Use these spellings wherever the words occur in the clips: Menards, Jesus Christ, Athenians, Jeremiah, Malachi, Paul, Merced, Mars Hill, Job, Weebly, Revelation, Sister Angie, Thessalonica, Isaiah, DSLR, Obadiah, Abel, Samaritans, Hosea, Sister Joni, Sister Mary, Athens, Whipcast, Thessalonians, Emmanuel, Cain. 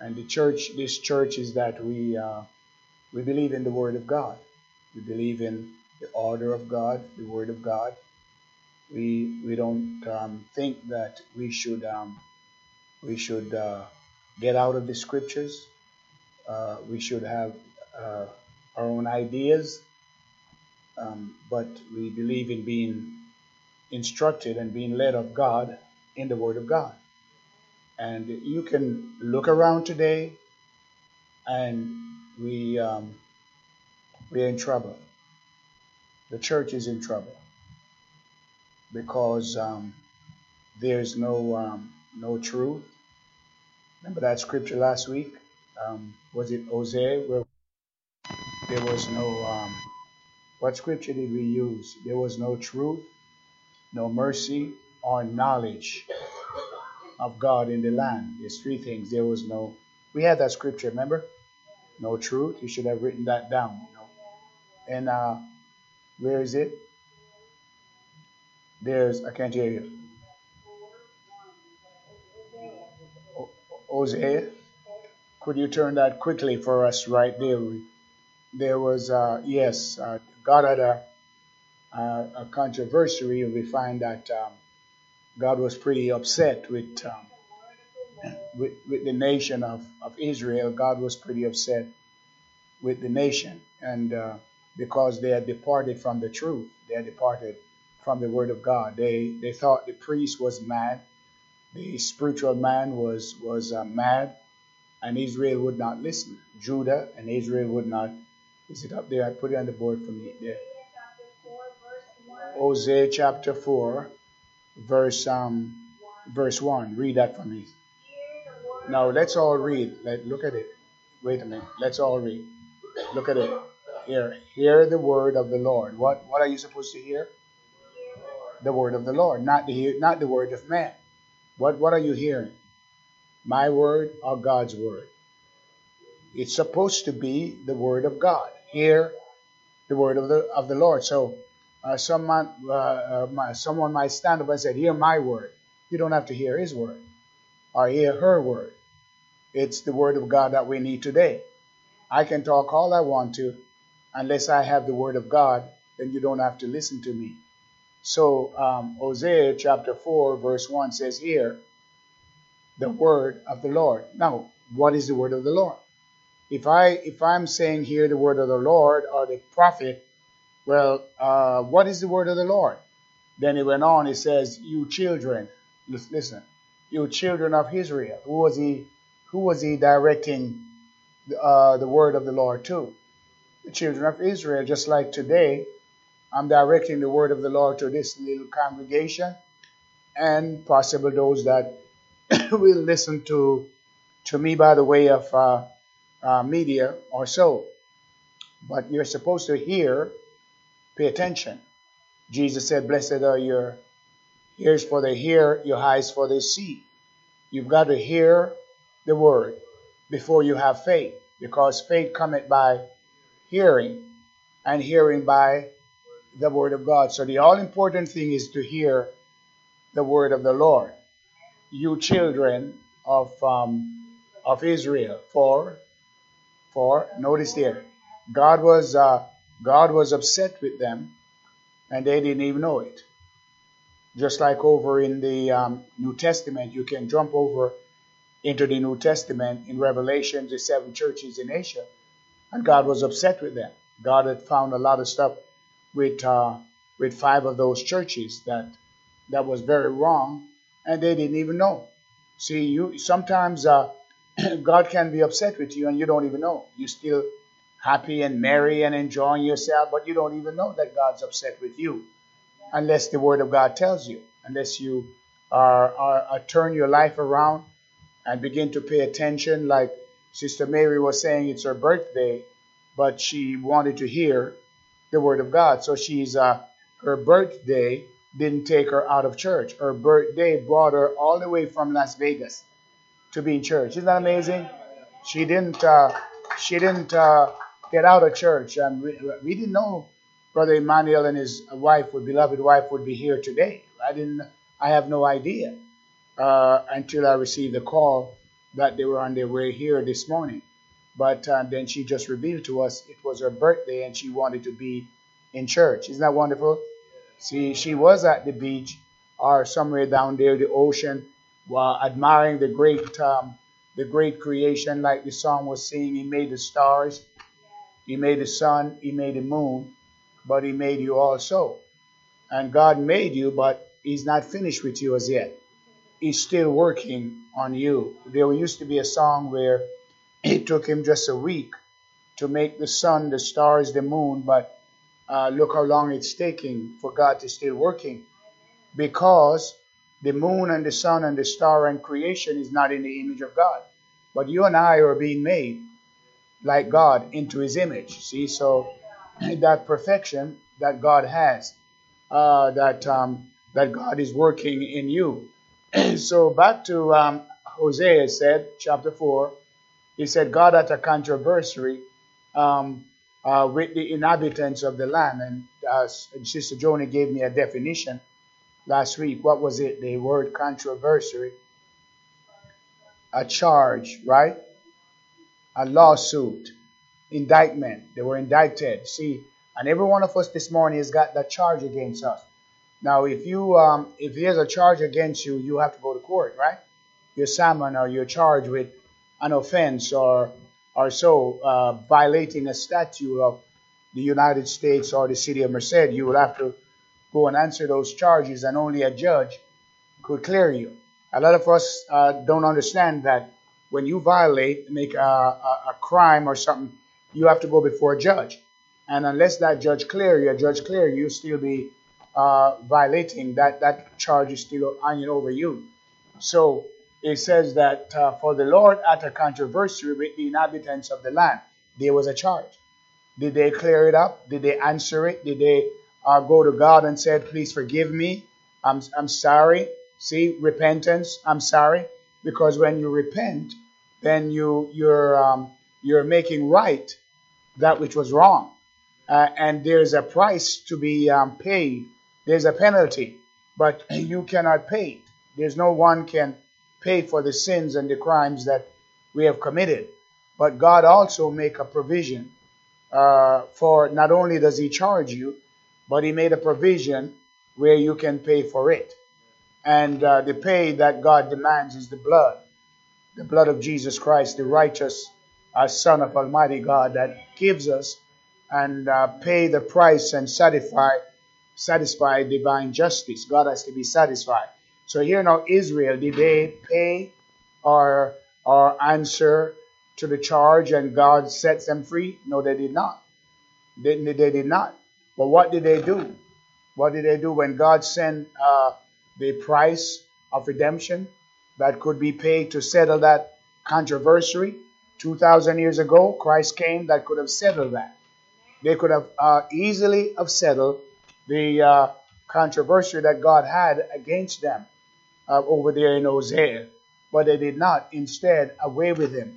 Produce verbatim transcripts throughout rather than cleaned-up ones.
And the church, this church is that we uh, we believe in the Word of God. We believe in the order of God, the Word of God. We we don't um, think that we should um, we should uh, get out of the Scriptures. Uh, we should have uh, our own ideas, um, but we believe in being instructed and being led of God in the Word of God. And you can look around today, and we um, we are in trouble. The church is in trouble because um, there is no um, no truth. Remember that scripture last week? Um, was it Hosea? Where there was no um, what scripture did we use? There was no truth, no mercy, or knowledge of God in the land. There's three things. There was no, we had that scripture, remember? No truth. You should have written that down, you know. And uh, where is it? There's, I can't hear you. O- Hosea, could you turn that quickly for us right there? There was, uh, yes, uh, God had a, a, a controversy. We find that um, God was pretty upset with, um, with with the nation of, of Israel. God was pretty upset with the nation, and uh, because they had departed from the truth, they had departed from the Word of God. They they thought the priest was mad, the spiritual man was was uh, mad, and Israel would not listen. Judah and Israel would not. Is it up there? I put it on the board for me. There. Hosea chapter four. Verse um, verse one. Read that for me. Now let's all read. Let look at it. Wait a minute. Let's all read. Look at it. Here, hear the word of the Lord. What what are you supposed to hear? The word of the Lord, not the not the word of man. What what are you hearing? My word or God's word? It's supposed to be the word of God. Hear the word of the of the Lord. So. Uh, someone, uh, uh, someone might stand up and say, hear my word. You don't have to hear his word or hear her word. It's the word of God that we need today. I can talk all I want to. Unless I have the word of God, then you don't have to listen to me. So um, Hosea chapter four verse one says, hear the word of the Lord. Now, what is the word of the Lord? If, I, if I'm saying hear the word of the Lord or the prophet, Well, uh, what is the word of the Lord? Then he went on, he says, you children, listen, you children of Israel. Who was he, who was he directing uh, the word of the Lord to? The children of Israel, just like today, I'm directing the word of the Lord to this little congregation and possible those that will listen to, to me by the way of uh, uh, media or so. But you're supposed to hear. Pay attention. Jesus said, blessed are your ears for the hear, your eyes for the see. You've got to hear the word before you have faith, because faith cometh by hearing, and hearing by the word of God. So the all-important thing is to hear the word of the Lord. You children of um, of Israel, for, for, notice there, God was... Uh, God was upset with them, and they didn't even know it. Just like over in the um, New Testament, you can jump over into the New Testament in Revelation, the seven churches in Asia, and God was upset with them. God had found a lot of stuff with uh, with five of those churches that that was very wrong, and they didn't even know. See, you sometimes uh, God can be upset with you, and you don't even know. You still. Happy and merry and enjoying yourself, but you don't even know that God's upset with you unless the Word of God tells you, unless you are, are, are turn your life around and begin to pay attention. Like Sister Mary was saying, it's her birthday, but she wanted to hear the Word of God. So she's uh, her birthday didn't take her out of church. Her birthday brought her all the way from Las Vegas to be in church. Isn't that amazing? She didn't... Uh, she didn't... Uh, get out of church, and we, we didn't know Brother Emmanuel and his wife, or beloved wife, would be here today. I didn't. I have no idea uh, until I received the call that they were on their way here this morning. But uh, then she just revealed to us it was her birthday and she wanted to be in church. Isn't that wonderful? See, she was at the beach or somewhere down there, the ocean, while admiring the great um, the great creation, like the song was saying. He made the stars, he made the sun, he made the moon, but he made you also. And God made you, but he's not finished with you as yet. He's still working on you. There used to be a song where it took him just a week to make the sun, the stars, the moon, but uh, look how long it's taking for God to still working. Because the moon and the sun and the star and creation is not in the image of God. But you and I are being made like God into his image. See, so that perfection that God has, uh, that um, that God is working in you. So back to um, Hosea said, chapter four, he said, God had a controversy um, uh, with the inhabitants of the land. And uh, Sister Joni gave me a definition last week. What was it? The word controversy. A charge, right? A lawsuit. Indictment. They were indicted. See, and every one of us this morning has got that charge against us. Now, if you um, if there's a charge against you, you have to go to court, right? You're summoned or you're charged with an offense or or so uh, violating a statute of the United States or the city of Merced. You will have to go and answer those charges, and only a judge could clear you. A lot of us uh, don't understand that when you violate, make a, a, a crime or something, you have to go before a judge. And unless that judge clear you, a judge clear you, you'll still be uh, violating that, that charge is still hanging over you. So it says that uh, for the Lord at a controversy with the inhabitants of the land, there was a charge. Did they clear it up? Did they answer it? Did they uh, go to God and said, please forgive me? I'm I'm sorry. See, repentance. I'm sorry. Because when you repent, then you, you're um, you're making right that which was wrong. Uh, and there's a price to be um, paid. There's a penalty. But you cannot pay it. There's no one can pay for the sins and the crimes that we have committed. But God also make a provision uh, for, not only does he charge you, but he made a provision where you can pay for it. And uh, the pay that God demands is the blood, the blood of Jesus Christ, the righteous uh, Son of Almighty God that gives us and uh, pay the price and satisfy, satisfy divine justice. God has to be satisfied. So here now, Israel, did they pay or, or answer to the charge and God sets them free? No, they did not. They, they did not. But what did they do? What did they do when God sent uh, the price of redemption that could be paid to settle that controversy? two thousand years ago, Christ came that could have settled that. They could have uh, easily have settled the uh, controversy that God had against them. Uh, over there in Hosea, but they did not. Instead, away with him.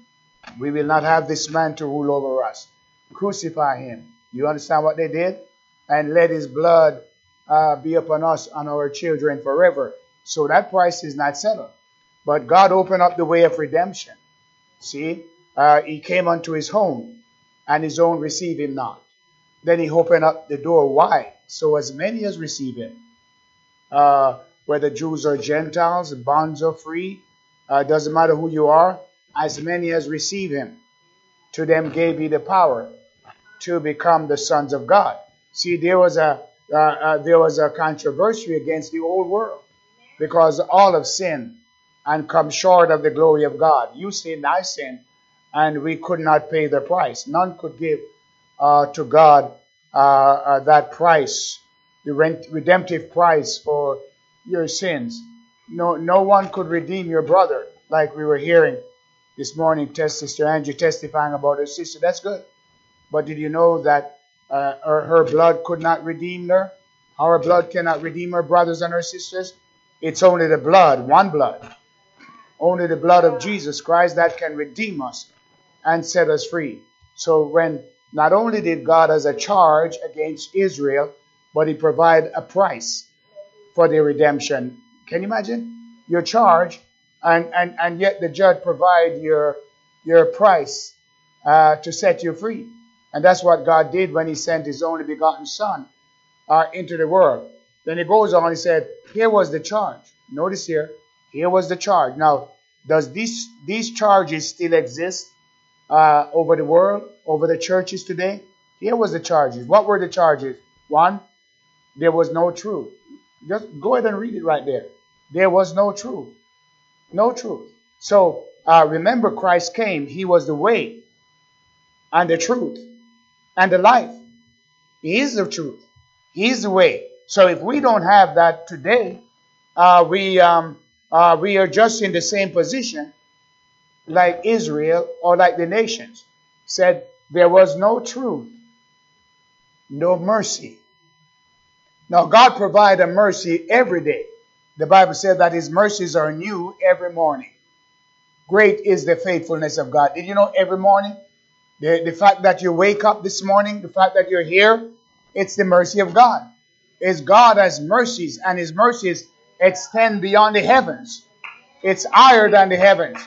We will not have this man to rule over us. Crucify him. You understand what they did? And let his blood uh, be upon us and our children forever. So that price is not settled. But God opened up the way of redemption. See, uh, he came unto his own, and his own received him not. Then he opened up the door wide, so as many as receive him. Uh, Whether Jews or Gentiles, bonds or free, uh, doesn't matter who you are, as many as receive him, to them gave he the power to become the sons of God. See, there was a uh, uh, there was a controversy against the old world because all have sinned and come short of the glory of God. You sinned, I sinned, and we could not pay the price. None could give uh, to God uh, uh, that price, the rent, redemptive price for your sins. No, no one could redeem your brother, like we were hearing this morning. Test Sister Angie testifying about her sister. That's good, but did you know that uh, her, her blood could not redeem her? Our blood cannot redeem her brothers and her sisters. It's only the blood, one blood, only the blood of Jesus Christ that can redeem us and set us free. So when not only did God as a charge against Israel, but he provided a price for their redemption. Can you imagine? You're charged and, and, and yet the judge provide your, your price uh, to set you free. And that's what God did when he sent his only begotten son uh, into the world. Then he goes on, he said, here was the charge. Notice here, here was the charge. Now, does these, these charges still exist uh, over the world, over the churches today? Here was the charges. What were the charges? One, there was no truth. Just go ahead and read it right there. There was no truth. No truth. So, uh, remember Christ came. He was the way and the truth and the life. He is the truth. He is the way. So if we don't have that today, uh, we um, uh, we are just in the same position like Israel or like the nations. Said there was no truth, no mercy. Now God provides a mercy every day. The Bible says that his mercies are new every morning. Great is the faithfulness of God. Did you know every morning? The, the fact that you wake up this morning, the fact that you're here, it's the mercy of God. It's God has mercies, and his mercies extend beyond the heavens. It's higher than the heavens.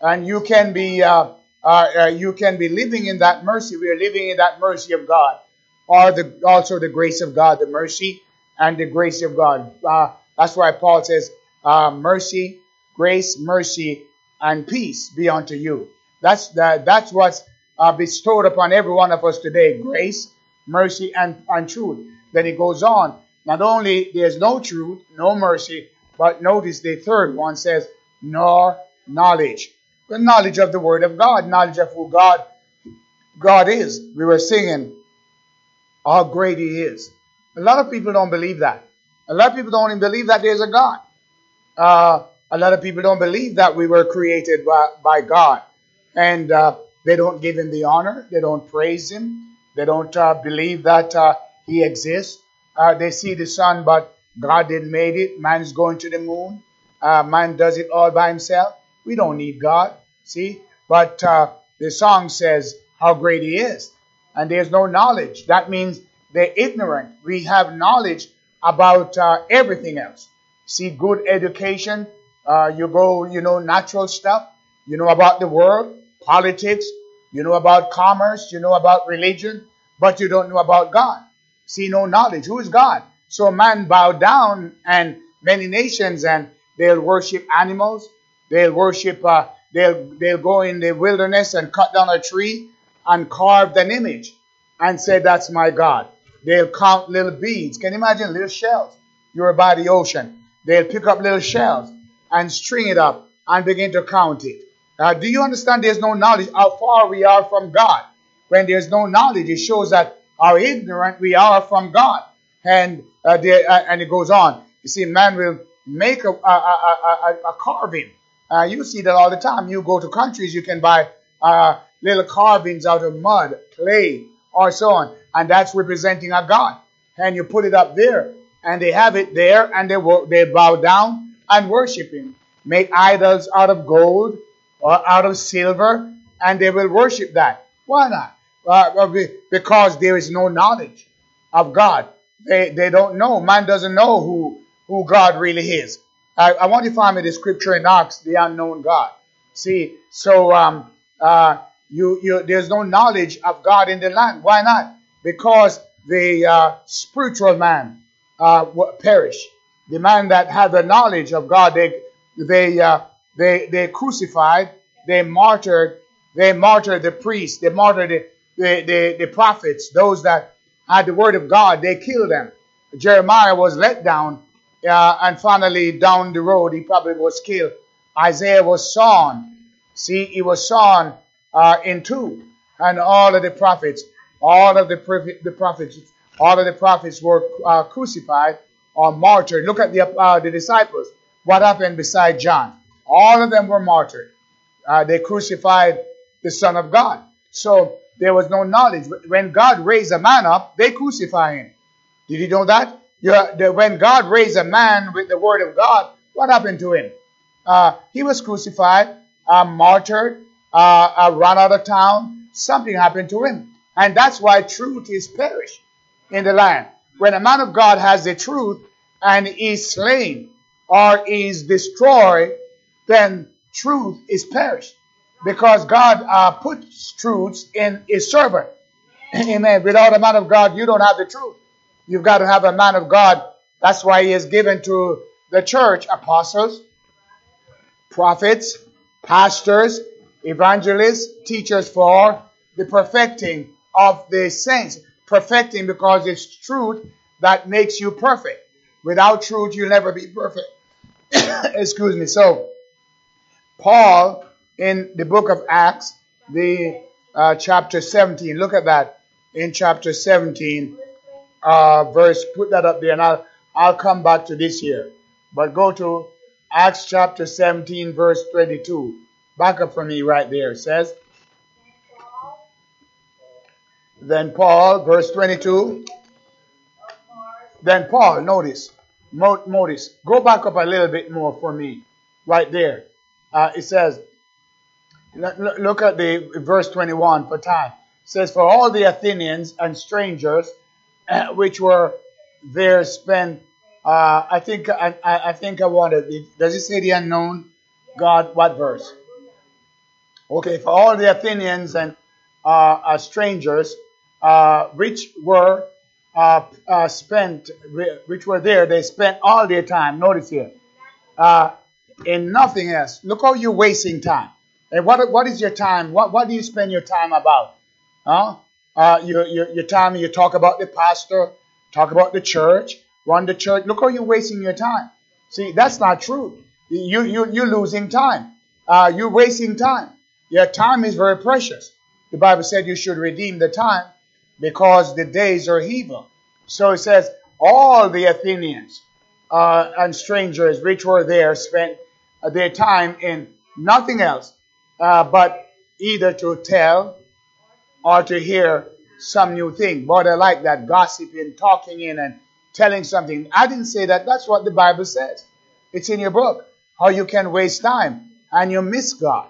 And you can be uh, uh, uh, you can be living in that mercy. We are living in that mercy of God. Or the, also the grace of God, the mercy and the grace of God. Uh, that's why Paul says, uh, mercy, grace, mercy, and peace be unto you. That's the, that's what's Uh, bestowed upon every one of us today, grace, mercy, and, and truth. Then it goes on. Not only there's no truth, no mercy, but notice the third one says, nor knowledge. The knowledge of the Word of God, knowledge of who God, God is. We were singing how great He is. A lot of people don't believe that. A lot of people don't even believe that there's a God. Uh, a lot of people don't believe that we were created by, by God. And uh, They don't give him the honor. They don't praise him. They don't uh, believe that uh, he exists. Uh, they see the sun, but God didn't make it. Man is going to the moon. Uh, man does it all by himself. We don't need God. See? But uh, the song says how great he is. And there's no knowledge. That means they're ignorant. We have knowledge about uh, everything else. See, good education. Uh, you go, you know, natural stuff. You know about the world. Politics, you know about commerce, you know about religion, but you don't know about God. See, no knowledge. Who is God? So man bowed down, and many nations, and they'll worship animals. They'll worship, uh, they'll, they'll go in the wilderness and cut down a tree and carve an image and say, that's my God. They'll count little beads. Can you imagine little shells? You're by the ocean. They'll pick up little shells and string it up and begin to count it. Uh, do you understand there's no knowledge how far we are from God? When there's no knowledge, it shows that how ignorant we are from God. And uh, there, uh, and it goes on. You see, man will make a, a, a, a, a carving. Uh, you see that all the time. You go to countries, you can buy uh, little carvings out of mud, clay, or so on. And that's representing a God. And you put it up there. And they have it there, and they, wo- they bow down and worship him. Make idols out of gold, or out of silver, and they will worship that. Why not? Uh, because there is no knowledge of God. They they don't know. Man doesn't know who, who God really is. I, I want you to find me the scripture in Acts, the unknown God. See, so um, uh, you you there's no knowledge of God in the land. Why not? Because the uh, spiritual man uh, perish. The man that had the knowledge of God, they they. Uh, They they crucified, they martyred, they martyred the priests, they martyred the, the, the, the prophets, those that had the word of God, they killed them. Jeremiah was let down, uh, and finally down the road he probably was killed. Isaiah was sawn. See, he was sawn uh, in two. And all of the prophets, all of the, the prophets, all of the prophets were uh, crucified or martyred. Look at the, uh, the disciples. What happened beside John? All of them were martyred. Uh, they crucified the Son of God. So there was no knowledge. When God raised a man up, they crucify him. Did you know that? Yeah, the, when God raised a man with the word of God, what happened to him? Uh, he was crucified, uh, martyred, uh, uh, run out of town. Something happened to him. And that's why truth is perished in the land. When a man of God has the truth and is slain or is destroyed, then truth is perished. Because God uh, puts truths in his servant. Amen. Without a man of God, you don't have the truth. You've got to have a man of God. That's why he has given to the church apostles, prophets, pastors, evangelists, teachers for the perfecting of the saints. Perfecting because it's truth that makes you perfect. Without truth, you'll never be perfect. Excuse me. So, Paul, in the book of Acts, the uh, chapter seventeen, look at that. In chapter seventeen, uh, verse, put that up there, and I'll, I'll come back to this here. But go to Acts chapter seventeen, verse twenty-two. Back up for me right there. It says, Then Paul, verse twenty-two. Then Paul, notice, notice. Go back up a little bit more for me. Right there. Uh, it says, look at the verse twenty-one for time. It says, For all the Athenians and strangers uh, which were there spent, uh, I think I, I think I wanted, does it say the unknown God? What verse? Okay, for all the Athenians and uh, uh, strangers uh, which were uh, uh, spent, which were there, they spent all their time, notice here, uh, in nothing else. Look how you're wasting time. And what what is your time? What what do you spend your time about? Huh? Uh, your, your your time. You talk about the pastor, talk about the church, run the church. Look how you're wasting your time. See, that's not true. You you you're losing time. Uh, you're wasting time. Your time is very precious. The Bible said you should redeem the time because the days are evil. So it says all the Athenians uh, and strangers which were there spent their time in nothing else. Uh, but either to tell or to hear some new thing. But I like that gossiping, talking in and telling something. I didn't say that. That's what the Bible says. It's in your book. How you can waste time and you miss God.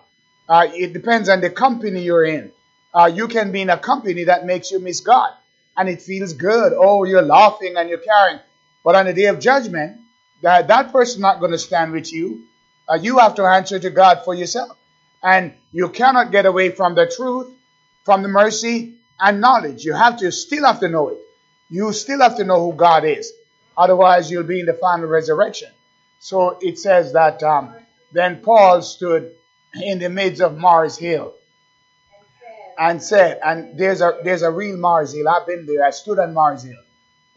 Uh, it depends on the company you're in. Uh, you can be in a company that makes you miss God. And it feels good. Oh, you're laughing and you're caring. But on the day of judgment, that, that person's not going to stand with you. Uh, you have to answer to God for yourself. And you cannot get away from the truth, from the mercy and knowledge. You have to you still have to know it. You still have to know who God is. Otherwise, you'll be in the final resurrection. So it says that um, then Paul stood in the midst of Mars Hill and said, and there's a there's a real Mars Hill. I've been there. I stood on Mars Hill.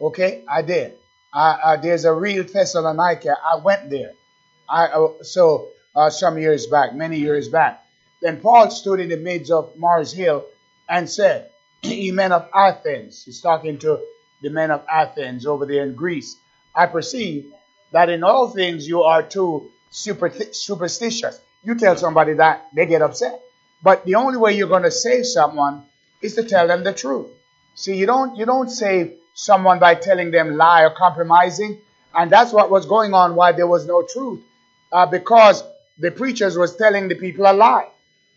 Okay, I did. Uh, uh, there's a real Thessalonica. I went there. I uh, so. Uh, some years back, many years back. Then Paul stood in the midst of Mars Hill and said, Ye men of Athens, he's talking to the men of Athens over there in Greece, I perceive that in all things you are too super superstitious. You tell somebody that, they get upset. But the only way you're going to save someone is to tell them the truth. See, you don't, you don't save someone by telling them lie or compromising. And that's what was going on, why there was no truth. Uh, because the preachers was telling the people a lie.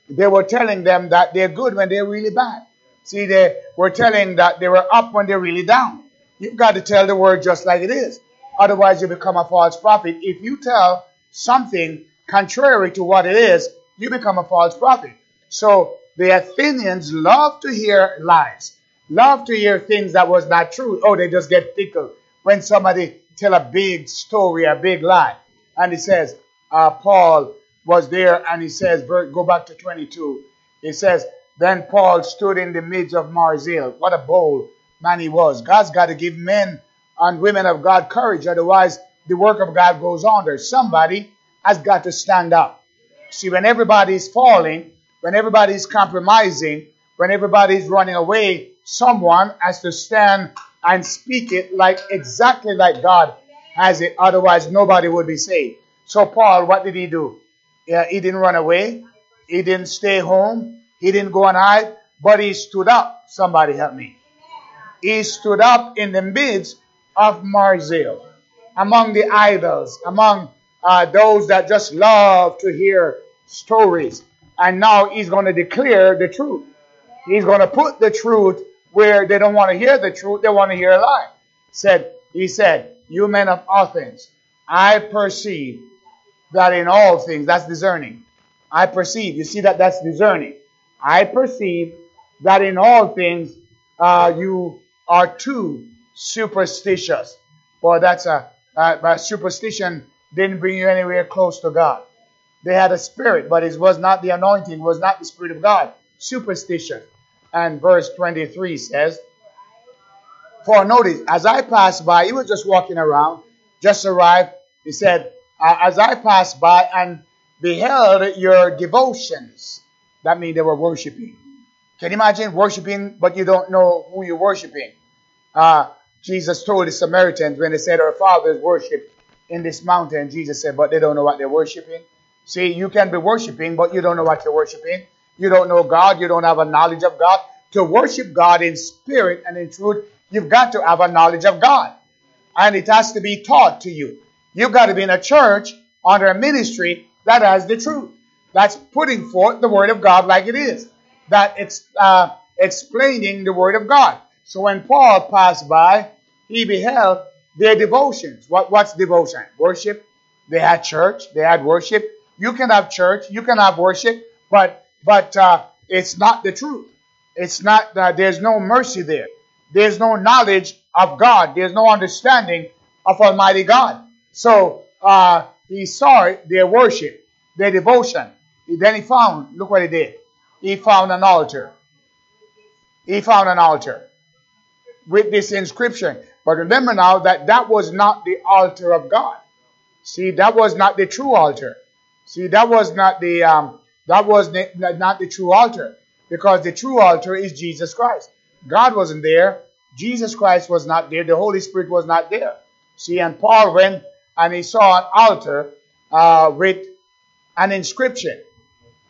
They were telling them that they're good when they're really bad. See, they were telling that they were up when they're really down. You've got to tell the word just like it is. Otherwise, you become a false prophet. If you tell something contrary to what it is, you become a false prophet. So the Athenians love to hear lies, love to hear things that was not true. Oh, they just get tickled when somebody tell a big story, a big lie. And it says, Uh, Paul was there, and he says, go back to twenty-two. It says, Then Paul stood in the midst of Mars Hill. What a bold man he was. God's got to give men and women of God courage. Otherwise, the work of God goes on there. Somebody has got to stand up. See, when everybody's falling, when everybody's compromising, when everybody's running away, someone has to stand and speak it like exactly like God has it. Otherwise, nobody would be saved. So Paul, what did he do? Yeah, he didn't run away. He didn't stay home. He didn't go and hide. But he stood up. Somebody help me. He stood up in the midst of Mars Hill, among the idols, among uh, those that just love to hear stories. And now he's going to declare the truth. He's going to put the truth where they don't want to hear the truth. They want to hear a lie. Said, he said, You men of Athens, I perceive that in all things, that's discerning. I perceive. You see that that's discerning. I perceive that in all things uh, you are too superstitious. Boy, that's a, a, a superstition didn't bring you anywhere close to God. They had a spirit, but it was not the anointing, it was not the Spirit of God. Superstition. And verse twenty-three says, for notice, as I passed by, he was just walking around, just arrived. He said, as I passed by and beheld your devotions. That means they were worshiping. Can you imagine worshiping, but you don't know who you're worshiping? Uh, Jesus told the Samaritans when they said, our fathers worship in this mountain. Jesus said, but they don't know what they're worshiping. See, you can be worshiping, but you don't know what you're worshiping. You don't know God. You don't have a knowledge of God. To worship God in spirit and in truth, you've got to have a knowledge of God. And it has to be taught to you. You've got to be in a church under a ministry that has the truth. That's putting forth the Word of God like it is. That it's uh, explaining the Word of God. So when Paul passed by, he beheld their devotions. What, what's devotion? Worship. They had church. They had worship. You can have church. You can have worship. But but uh, it's not the truth. It's not. Uh, there's no mercy there. There's no knowledge of God. There's no understanding of Almighty God. So uh, he saw their worship, their devotion. Then he found, look what he did. He found an altar. He found an altar with this inscription. But remember now that that was not the altar of God. See, that was not the true altar. See, that was not the um, that was not the true altar, because the true altar is Jesus Christ. God wasn't there. Jesus Christ was not there. The Holy Spirit was not there. See, and Paul went and he saw an altar uh, with an inscription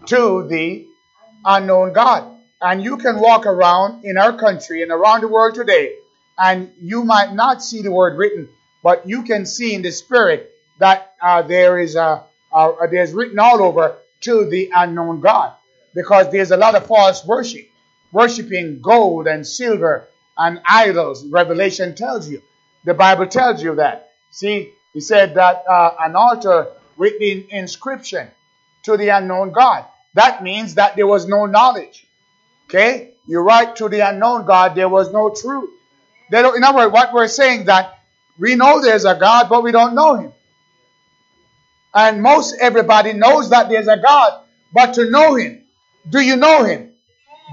to the unknown God. And you can walk around in our country and around the world today, and you might not see the word written, but you can see in the spirit that uh, there is a, a, a there's written all over to the unknown God, because there's a lot of false worship. Worshipping gold and silver and idols. Revelation tells you. The Bible tells you that. See, he said that uh, an altar with the inscription to the unknown God. That means that there was no knowledge. Okay? You're right, to the unknown God, there was no truth. They don't, in other words, what we're saying that we know there's a God, but we don't know Him. And most everybody knows that there's a God, but to know Him. Do you know Him?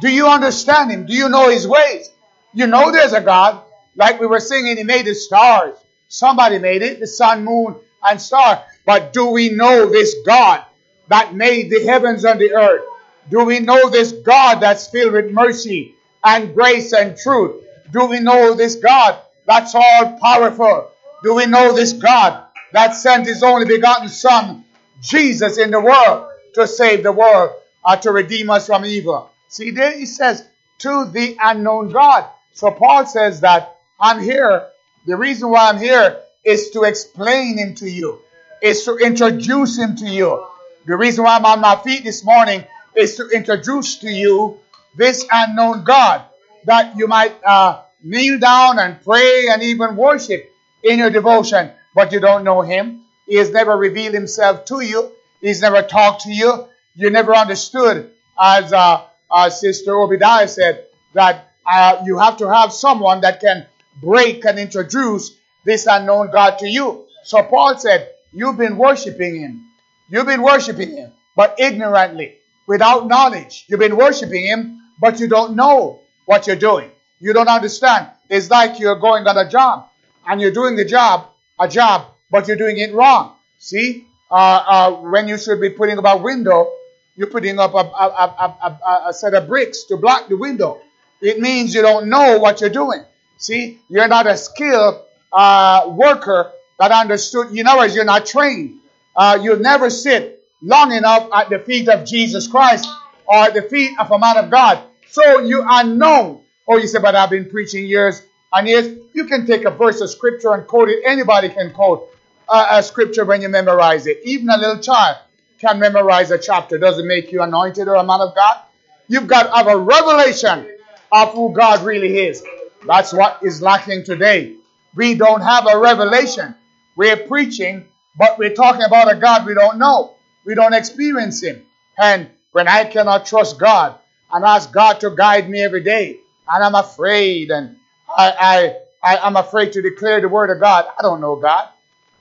Do you understand Him? Do you know His ways? You know there's a God. Like we were singing, He made the stars. Somebody made it, the sun, moon, and star. But do we know this God that made the heavens and the earth? Do we know this God that's filled with mercy and grace and truth? Do we know this God that's all powerful? Do we know this God that sent His only begotten Son, Jesus, in the world to save the world or to redeem us from evil? See, there he says, to the unknown God. So Paul says that I'm here. The reason why I'm here is to explain Him to you. Is to introduce Him to you. The reason why I'm on my feet this morning is to introduce to you this unknown God. That you might uh, kneel down and pray and even worship in your devotion. But you don't know Him. He has never revealed Himself to you. He's never talked to you. You never understood as a uh, Uh, Sister Obadiah said that uh, you have to have someone that can break and introduce this unknown God to you. So Paul said, you've been worshiping Him. You've been worshiping Him, but ignorantly, without knowledge. You've been worshiping Him, but you don't know what you're doing. You don't understand. It's like you're going on a job, and you're doing the job, a job, but you're doing it wrong. See, uh, uh, when you should be putting up a window, you're putting up a, a, a, a, a set of bricks to block the window. It means you don't know what you're doing. See, you're not a skilled uh, worker that understood. In other words, you're not trained. Uh, you'll never sit long enough at the feet of Jesus Christ or at the feet of a man of God. So you are known. Oh, you say, but I've been preaching years and years. You can take a verse of scripture and quote it. Anybody can quote uh, a scripture when you memorize it. Even a little child can memorize a chapter. Doesn't make you anointed or a man of God. You've got to have a revelation of who God really is. That's what is lacking today. We don't have a revelation. We're preaching But we're talking about a God we don't know. We don't experience him. And when I cannot trust God and ask God to guide me every day, and I'm afraid, and I, I, I, I'm afraid to declare the word of God, I don't know God.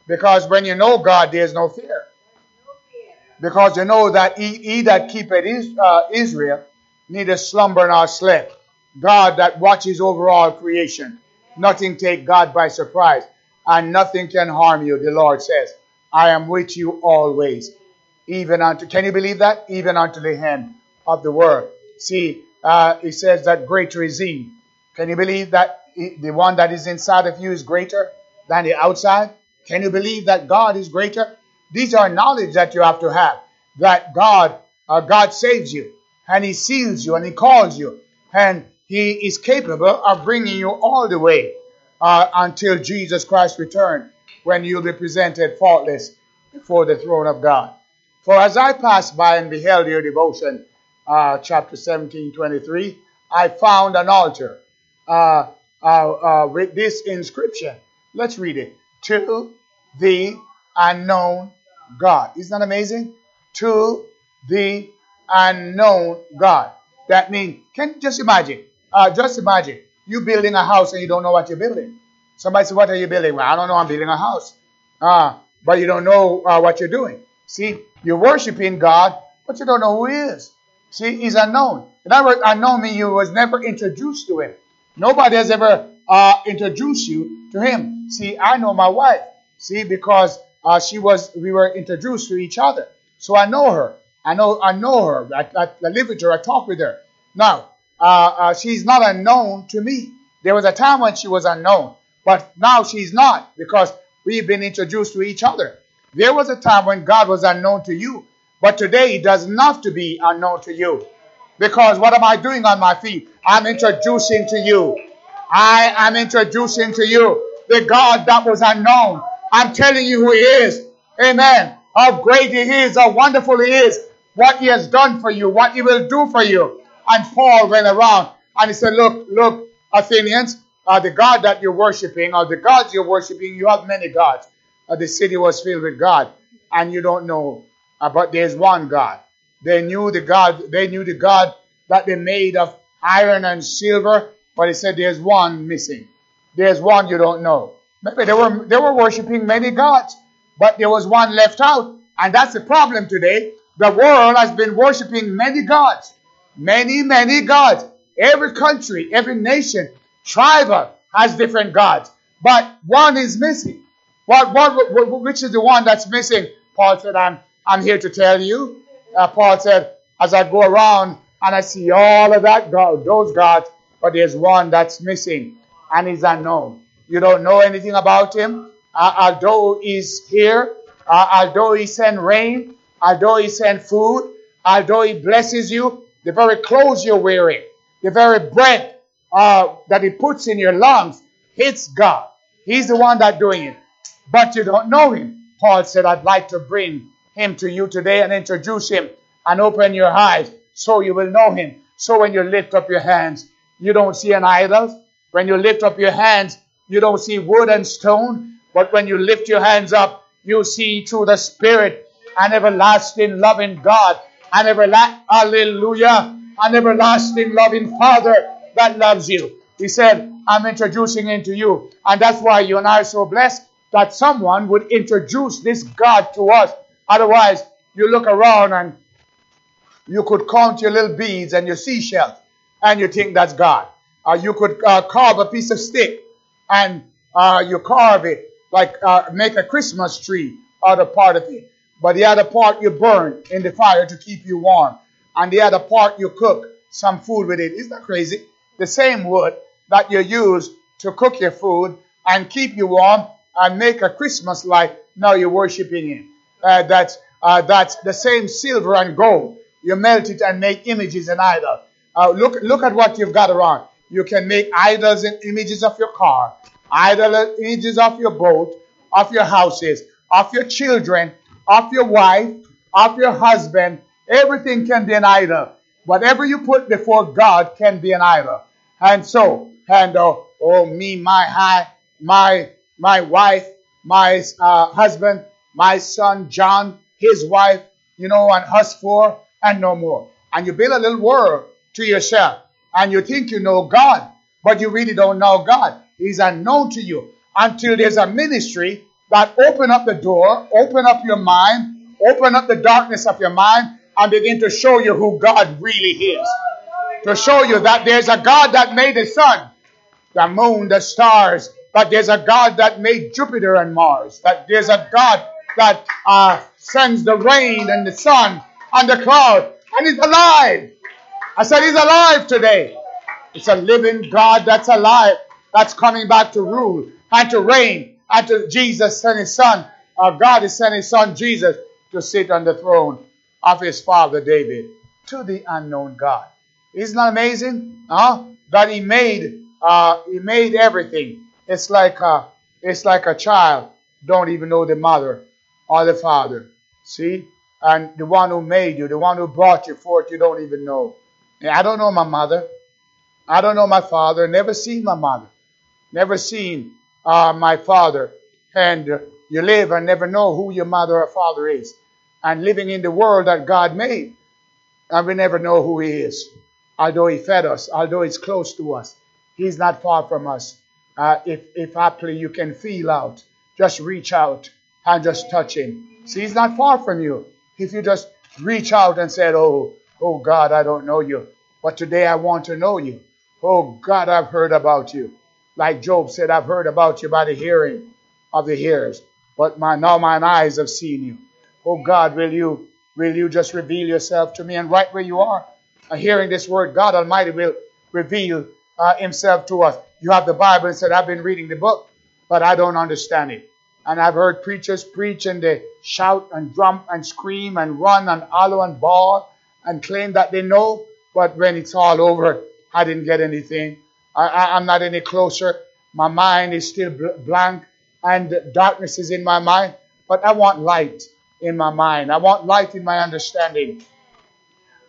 Because when you know God, there's no fear. Because you know that he, he that keepeth is, uh, Israel neither slumber nor sleep. God that watches over all creation. Nothing take God by surprise. And nothing can harm you, the Lord says. I am with you always. Even unto, can you believe that? Even unto the end of the world. See, uh, it says that greater is he. Can you believe that the one that is inside of you is greater than the outside? Can you believe that God is greater? These are knowledge that you have to have. That God, uh, God saves you. And he seals you and he calls you. And he is capable of bringing you all the way uh, until Jesus Christ return, when you'll be presented faultless before the throne of God. For as I passed by and beheld your devotion, uh, chapter seventeen, twenty-three, I found an altar uh, uh, uh, with this inscription. Let's read it. To the unknown God. Isn't that amazing? To the unknown God. That means, can just imagine, uh, just imagine, you building a house and you don't know what you're building. Somebody says, what are you building? Well, I don't know, I'm building a house. Uh, but you don't know uh, what you're doing. See, you're worshiping God, but you don't know who he is. See, he's unknown. In other words, unknown means you was never introduced to him. Nobody has ever uh, introduced you to him. See, I know my wife. See, because uh, she was, we were introduced to each other. So I know her. I know I know her. I, I, I live with her. I talk with her. Now, uh, uh, she's not unknown to me. There was a time when she was unknown. But now she's not, because we've been introduced to each other. There was a time when God was unknown to you. But today he does not have to be unknown to you. Because what am I doing on my feet? I'm introducing to you. I am introducing to you the God that was unknown. I'm telling you who he is. Amen. How great he is. How wonderful he is. What he has done for you, what he will do for you. And Paul went around and he said, look, look, Athenians, uh, the God that you're worshiping, or the gods you're worshiping, you have many gods. Uh, the city was filled with God, and you don't know, uh, but there's one God. They knew the God, they knew the God that they made of iron and silver, but he said there's one missing. There's one you don't know. Maybe they were, they were worshiping many gods, but there was one left out, and that's the problem today. The world has been worshiping many gods. Many, many gods. Every country, every nation, tribal has different gods. But one is missing. What, what, what, which is the one that's missing? Paul said, I'm, I'm here to tell you. Uh, Paul said, as I go around and I see all of that God, those gods, but there's one that's missing, and he's unknown. You don't know anything about him. Uh, although he's here, uh, although he sends rain, although he sends food, although he blesses you, the very clothes you're wearing, the very breath uh, that he puts in your lungs, it's God. He's the one that's doing it. But you don't know him. Paul said, I'd like to bring him to you today and introduce him and open your eyes so you will know him. So when you lift up your hands, you don't see an idol. When you lift up your hands, you don't see wood and stone. But when you lift your hands up, you see through the Spirit an everlasting, loving God, an everlasting, hallelujah, an everlasting, loving Father that loves you. He said, I'm introducing him to you. And that's why you and I are so blessed that someone would introduce this God to us. Otherwise, you look around and you could count your little beads and your seashells, and you think that's God. Or uh, you could uh, carve a piece of stick, and uh, you carve it, like uh, make a Christmas tree out of part of it. But the other part you burn in the fire to keep you warm. And the other part you cook some food with it. Isn't that crazy? The same wood that you use to cook your food and keep you warm and make a Christmas light, now you're worshiping him. Uh, that's, uh, that's the same silver and gold. You melt it and make images and idols. Uh, look, look at what you've got around. You can make idols and images of your car, idol images of your boat, of your houses, of your children, of your wife, of your husband. Everything can be an idol. Whatever you put before God can be an idol. And so, and uh, oh me, my high, my my wife, my uh, husband, my son John, his wife, you know, and us four, and no more. And you build a little world to yourself, and you think you know God, but you really don't know God. He's unknown to you until there's a ministry that open up the door, open up your mind, open up the darkness of your mind, and begin to show you who God really is. To show you that there's a God that made the sun, the moon, the stars, that there's a God that made Jupiter and Mars, that there's a God that uh, sends the rain and the sun and the cloud, and he's alive. I said he's alive today. It's a living God that's alive, that's coming back to rule and to reign, and to Jesus sent his son, our God is sending his son Jesus to sit on the throne of his father David, to the unknown God. Isn't that amazing? Huh? That he made, uh, he made everything. It's like a, it's like a child don't even know the mother or the father. See? And the one who made you, the one who brought you forth, you don't even know. I don't know my mother. I don't know my father. Never seen my mother. Never seen uh, my father. And uh, you live and never know who your mother or father is. And living in the world that God made, and we never know who he is. Although he fed us, although he's close to us, he's not far from us. Uh, if if aptly you can feel out, just reach out and just touch him. See, he's not far from you. If you just reach out and say, oh, oh God, I don't know you, but today I want to know you. Oh God, I've heard about you. Like Job said, I've heard about you by the hearing of the hearers, but my, now mine eyes have seen you. Oh God, will you, will you just reveal yourself to me? And right where you are, uh, hearing this word, God Almighty will reveal uh, himself to us. You have the Bible and said, I've been reading the book, but I don't understand it. And I've heard preachers preach and they shout and drum and scream and run and hollow and bawl and claim that they know. But when it's all over, I didn't get anything. I, I, I'm not any closer. My mind is still bl- blank and darkness is in my mind. But I want light in my mind. I want light in my understanding.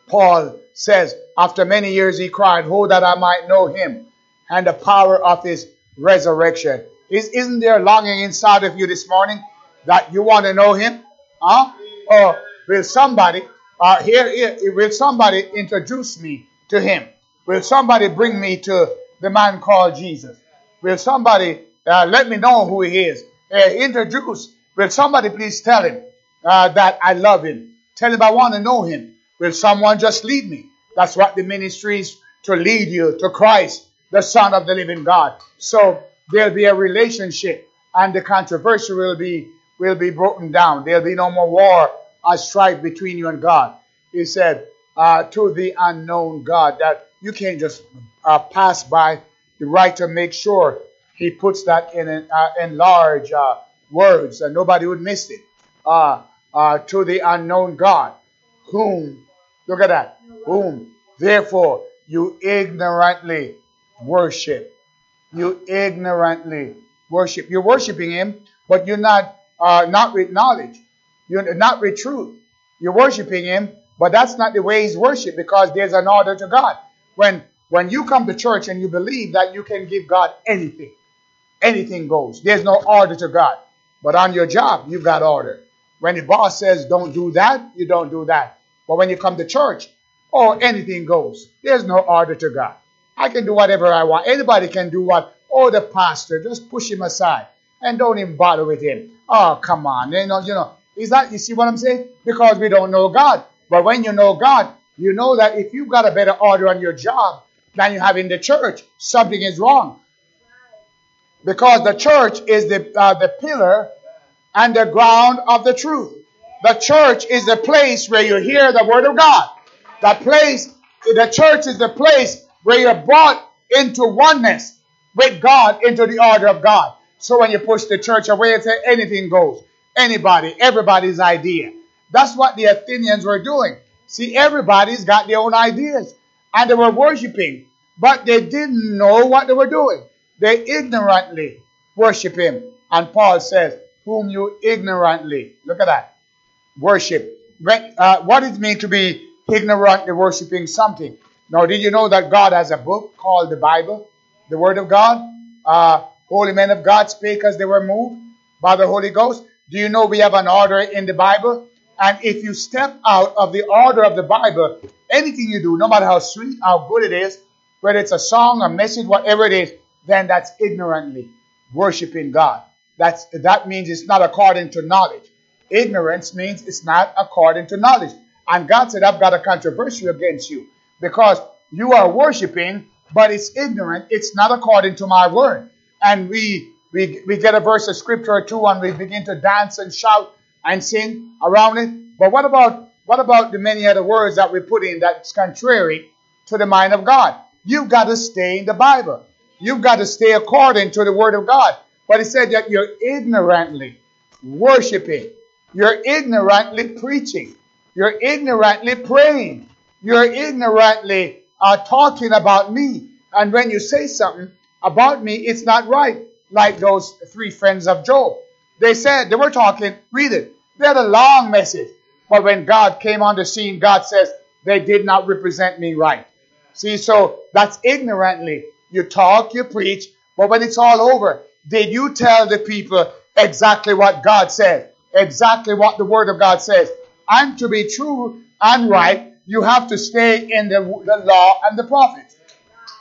Paul says, after many years he cried, oh, that I might know him and the power of his resurrection. Is, isn't there longing inside of you this morning that you want to know him? Huh? Or will somebody, uh, here, here, will somebody introduce me to him? Will somebody bring me to the man called Jesus? Will somebody uh, let me know who he is? Uh, introduce. Will somebody please tell him uh, that I love him? Tell him I want to know him. Will someone just lead me? That's what the ministry is, to lead you to Christ, the Son of the living God. So there'll be a relationship and the controversy will be will be broken down. There'll be no more war or strife between you and God. He said uh, to the unknown God, that you can't just uh, pass by. The writer makes sure he puts that in an, uh, in large uh, words and nobody would miss it. Uh, uh, to the unknown God, whom, look at that, whom therefore you ignorantly worship. You ignorantly worship. You're worshiping him, but you're not uh, not with knowledge. You're not with truth. You're worshiping him, but that's not the way he's worshiped, because there's an order to God. When when you come to church and you believe that you can give God anything, anything goes. There's no order to God. But on your job, you've got order. When the boss says don't do that, you don't do that. But when you come to church, oh, anything goes. There's no order to God. I can do whatever I want. Anybody can do what? Oh, the pastor, just push him aside and don't even bother with him. Oh, come on. You know, you know, is that, you see what I'm saying? Because we don't know God. But when you know God, you know that if you've got a better order on your job than you have in the church, something is wrong. Because the church is the uh, the pillar and the ground of the truth. The church is the place where you hear the word of God. The place, the church is the place where you're brought into oneness with God, into the order of God. So when you push the church away and say anything goes, anybody, everybody's idea. That's what the Athenians were doing. See, everybody's got their own ideas. And they were worshiping, but they didn't know what they were doing. They ignorantly worship him. And Paul says, whom you ignorantly, look at that, worship. Uh, what does it mean to be ignorantly worshiping something? Now, did you know that God has a book called the Bible, the Word of God? Uh, holy men of God spake as they were moved by the Holy Ghost. Do you know we have an order in the Bible? And if you step out of the order of the Bible, anything you do, no matter how sweet, how good it is, whether it's a song, a message, whatever it is, then that's ignorantly worshiping God. That's, that means it's not according to knowledge. Ignorance means it's not according to knowledge. And God said, I've got a controversy against you because you are worshiping, but it's ignorant. It's not according to my word. And we we we get a verse of scripture or two and we begin to dance and shout and sing around it. But what about what about the many other words that we put in that's contrary to the mind of God? You've got to stay in the Bible. You've got to stay according to the word of God. But it said that you're ignorantly worshiping. You're ignorantly preaching. You're ignorantly praying. You're ignorantly uh, talking about me. And when you say something about me, it's not right. Like those three friends of Job. They said, they were talking, read it. They had a long message. But when God came on the scene, God says, they did not represent me right. See, so that's ignorantly. You talk, you preach, but when it's all over, did you tell the people exactly what God said? Exactly what the word of God says? And to be true and right, you have to stay in the, the law and the prophets.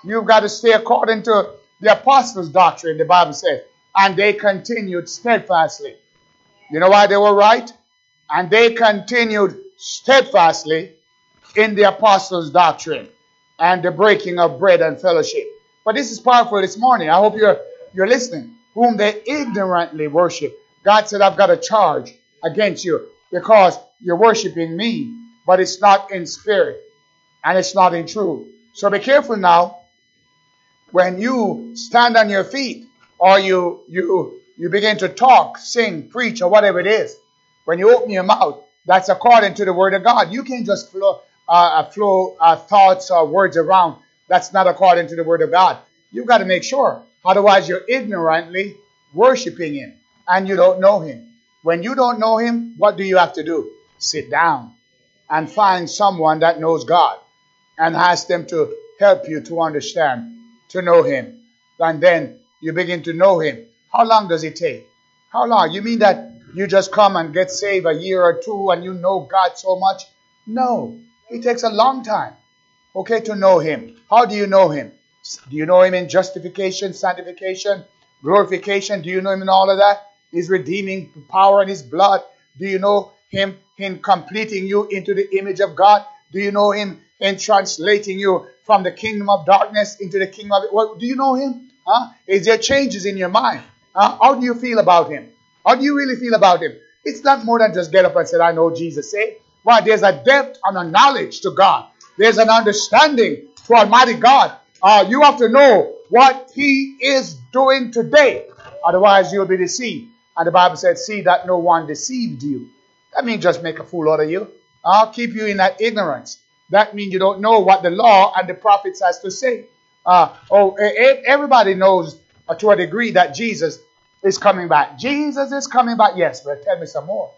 You've got to stay according to the apostles' doctrine, the Bible says. And they continued steadfastly. You know why they were right? And they continued steadfastly in the apostles' doctrine and the breaking of bread and fellowship. But this is powerful this morning. I hope you're you're listening. Whom they ignorantly worship. God said, I've got a charge against you because you're worshiping me, but it's not in spirit and it's not in truth. So be careful now when you stand on your feet or you you you begin to talk, sing, preach, or whatever it is. When you open your mouth, that's according to the word of God. You can't just flow, uh, flow uh, thoughts or words around. That's not according to the word of God. You've got to make sure. Otherwise, you're ignorantly worshiping him and you don't know him. When you don't know him, what do you have to do? Sit down and find someone that knows God and ask them to help you to understand, to know him. And then you begin to know him. How long does it take? How long? You mean that you just come and get saved a year or two and you know God so much? No. It takes a long time, okay, to know him. How do you know him? Do you know him in justification, sanctification, glorification? Do you know him in all of that? His redeeming power and his blood. Do you know him in completing you into the image of God? Do you know him in translating you from the kingdom of darkness into the kingdom of... Well, do you know him? Huh? Is there changes in your mind? Huh? How do you feel about him? How do you really feel about him? It's not more than just get up and say, I know Jesus saved. Why? There's a depth and a knowledge to God. There's an understanding to Almighty God. Uh, you have to know what he is doing today. Otherwise, you'll be deceived. And the Bible said, see that no one deceived you. That means just make a fool out of you. I'll keep you in that ignorance. That means you don't know what the law and the prophets has to say. Uh, oh, everybody knows uh, to a degree that Jesus is coming back. Jesus is coming back. Yes, but tell me some more.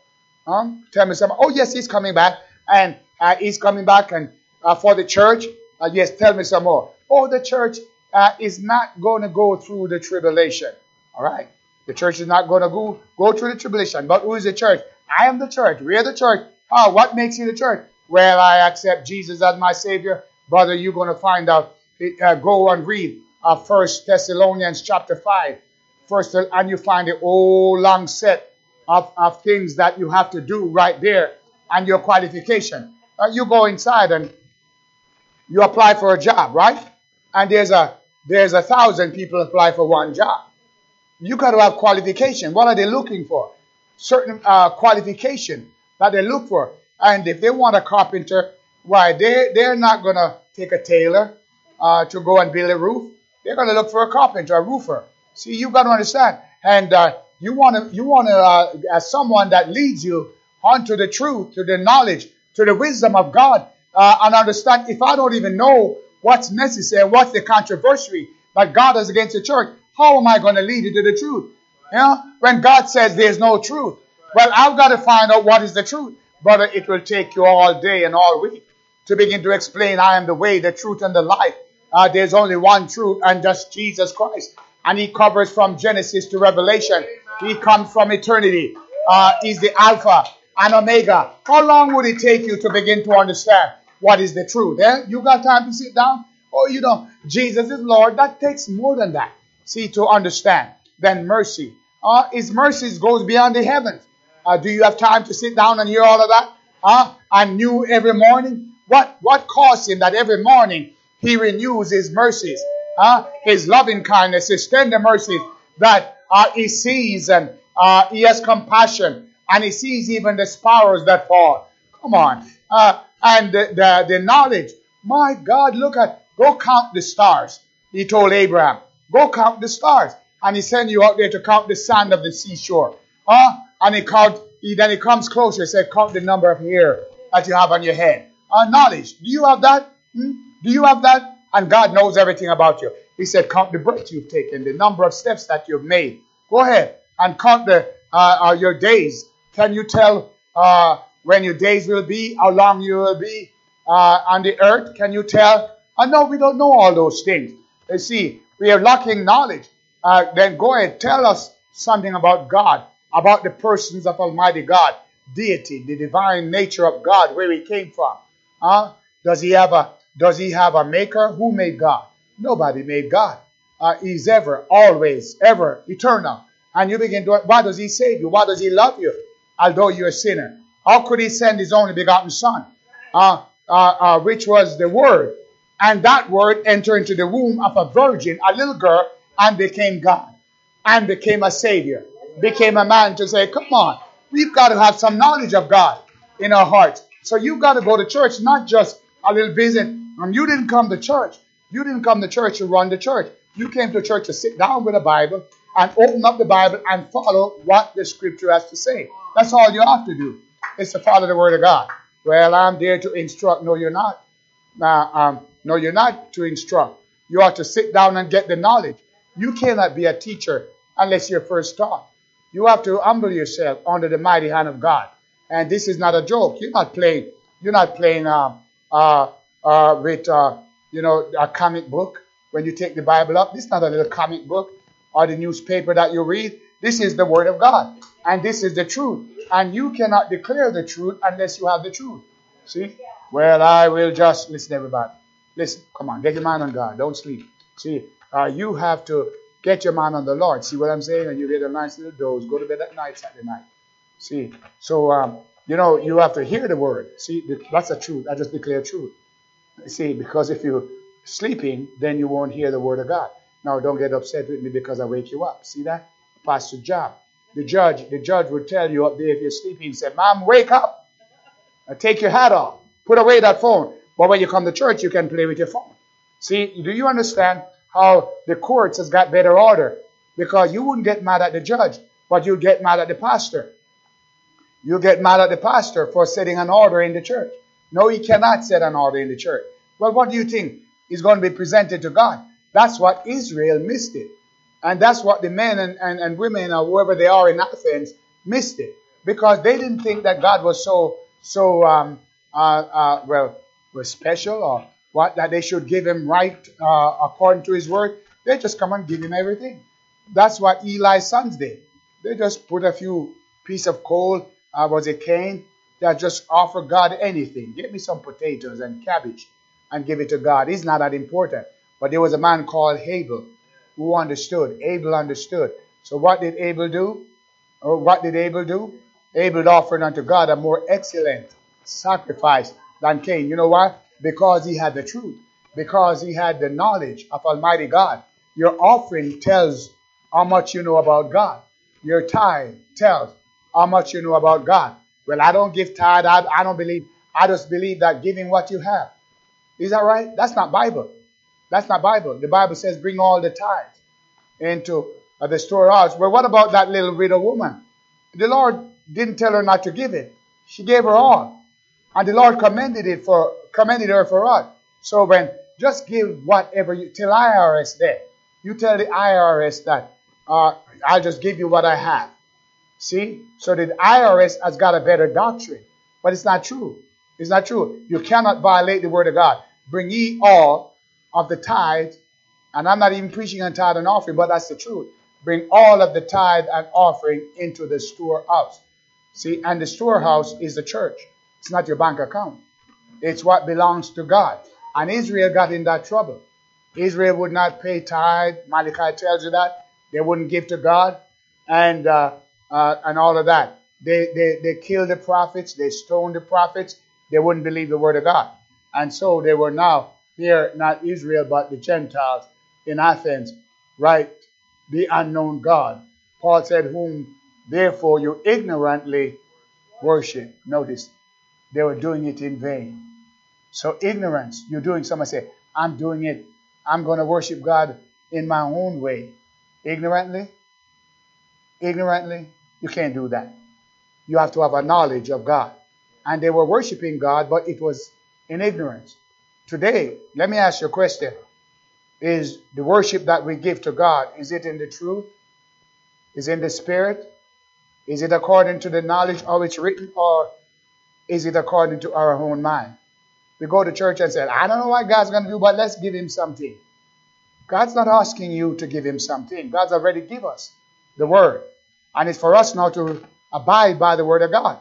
Huh? Tell me some more. Oh, yes, he's coming back. And uh, he's coming back and uh, for the church. Uh, yes, tell me some more. Oh, the church uh, is not going to go through the tribulation. All right. The church is not going to go, go through the tribulation. But who is the church? I am the church. We are the church. Oh, what makes you the church? Well, I accept Jesus as my Savior. Brother, you're going to find out. Uh, go and read uh, First Thessalonians chapter five. First, and you find a whole long set of, of things that you have to do right there and your qualification. Uh, you go inside and you apply for a job, right? And there's a there's a thousand people apply for one job. You got to have qualification. What are they looking for? Certain uh, qualification that they look for. And if they want a carpenter, why, they, they're not going to take a tailor uh, to go and build a roof. They're going to look for a carpenter, a roofer. See, you've got to understand. And uh, you want to, you want to, uh, as someone that leads you onto the truth, to the knowledge, to the wisdom of God, uh, and understand if I don't even know what's necessary, what's the controversy that God is against the church, how am I going to lead you to the truth? You know, when God says there's no truth, well, I've got to find out what is the truth. Brother, it will take you all day and all week to begin to explain I am the way, the truth, and the life. Uh, there's only one truth, and that's Jesus Christ. And he covers from Genesis to Revelation. He comes from eternity. uh, is the Alpha and Omega. How long would it take you to begin to understand what is the truth? Eh? You got time to sit down? Oh, you know, Jesus is Lord. That takes more than that, see, to understand, than mercy. Uh, his mercies goes beyond the heavens. Uh, do you have time to sit down and hear all of that? Huh? And new every morning? What what caused him that every morning he renews his mercies? Huh? His loving kindness, his tender mercies that uh, he sees, and uh, he has compassion, and he sees even the sparrows that fall. Come on. Uh, and the, the, the knowledge. My God, look at, go count the stars. He told Abraham, go count the stars. And he sent you out there to count the sand of the seashore. Huh? And he count, he, then he comes closer and said, count the number of hair that you have on your head. Uh, knowledge. Do you have that? Hmm? Do you have that? And God knows everything about you. He said, count the breath you've taken, the number of steps that you've made. Go ahead and count the uh, uh, your days. Can you tell uh, when your days will be, how long you will be uh, on the earth? Can you tell? Uh, no, we don't know all those things. You see, we are lacking knowledge. Uh, then go ahead, tell us something about God, about the persons of Almighty God, deity, the divine nature of God, where he came from. Huh? Does he have a Does he have a maker? Who made God? Nobody made God. Uh, he's ever, always, ever, eternal. And you begin to, why does he save you? Why does he love you? Although you're a sinner. How could he send his only begotten son? Uh, uh, uh, which was the word. And that word entered into the womb of a virgin, a little girl, and became God, and became a savior, became a man to say, come on, we've got to have some knowledge of God in our hearts. So you've got to go to church, not just a little visit. And you didn't come to church. You didn't come to church to run the church. You came to church to sit down with a Bible and open up the Bible and follow what the scripture has to say. That's all you have to do, is to follow the word of God. Well, I'm there to instruct. No, you're not. Uh, um, no, you're not to instruct. You ought to sit down and get the knowledge. You cannot be a teacher unless you're first taught. You have to humble yourself under the mighty hand of God. And this is not a joke. You're not playing. You're not playing um, uh, uh, with, uh, you know, a comic book. When you take the Bible up, this is not a little comic book or the newspaper that you read. This is the word of God. And this is the truth. And you cannot declare the truth unless you have the truth. See? Well, I will just listen, everybody. Listen. Come on. Get your mind on God. Don't sleep. See? Uh, you have to get your mind on the Lord. See what I'm saying? And you get a nice little doze. Go to bed at night, Saturday night. See? So, um, you know, you have to hear the word. See? That's the truth. I just declare truth. See? Because if you're sleeping, then you won't hear the word of God. Now, don't get upset with me because I wake you up. See that? Pastor Job. The judge, the judge would tell you up there if you're sleeping. He said, Mom, wake up. Now, take your hat off. Put away that phone. But when you come to church, you can play with your phone. See? Do you understand how the courts has got better order? Because you wouldn't get mad at the judge, but you'd get mad at the pastor. You get mad at the pastor for setting an order in the church. No, he cannot set an order in the church. Well, what do you think is going to be presented to God? That's what Israel missed it. And that's what the men and, and, and women or whoever they are in Athens missed it. Because they didn't think that God was so, so um, uh, uh, well, was special or what, that they should give him right uh, according to his word. They just come and give him everything. That's what Eli's sons did. They just put a few piece of coal, uh, was it Cain? They just offer God anything. Give me some potatoes and cabbage and give it to God. It's not that important. But there was a man called Abel who understood. Abel understood. So what did Abel do? Or what did Abel do? Abel offered unto God a more excellent sacrifice than Cain. You know why? Because he had the truth. Because he had the knowledge of Almighty God. Your offering tells how much you know about God. Your tithe tells how much you know about God. Well, I don't give tithe. I, I don't believe. I just believe that giving what you have. Is that right? That's not Bible. That's not Bible. The Bible says bring all the tithes into the storehouse. Well, what about that little widow woman? The Lord didn't tell her not to give it. She gave her all. And the Lord commended it for commended her for us. So when just give whatever you tell I R S that. You tell the I R S that uh, I'll just give you what I have. See? So the I R S has got a better doctrine. But it's not true. It's not true. You cannot violate the word of God. Bring ye all of the tithe. And I'm not even preaching on tithe and offering, but that's the truth. Bring all of the tithe and offering into the storehouse. See, and the storehouse is the church. It's not your bank account. It's what belongs to God. And Israel got in that trouble. Israel would not pay tithe. Malachi tells you that. They wouldn't give to God and uh, uh, and all of that. They, they, they killed the prophets. They stoned the prophets. They wouldn't believe the word of God. And so they were now here, not Israel, but the Gentiles in Athens, right? The unknown God. Paul said, whom therefore you ignorantly worship. Notice, they were doing it in vain. So ignorance, you're doing something. Say, I'm doing it. I'm going to worship God in my own way. Ignorantly? Ignorantly? You can't do that. You have to have a knowledge of God. And they were worshiping God, but it was in ignorance. Today, let me ask you a question. Is the worship that we give to God, is it in the truth? Is it in the spirit? Is it according to the knowledge of it's written, or is it according to our own mind? We go to church and say, I don't know what God's going to do, but let's give him something. God's not asking you to give him something. God's already given us the word. And it's for us now to abide by the word of God.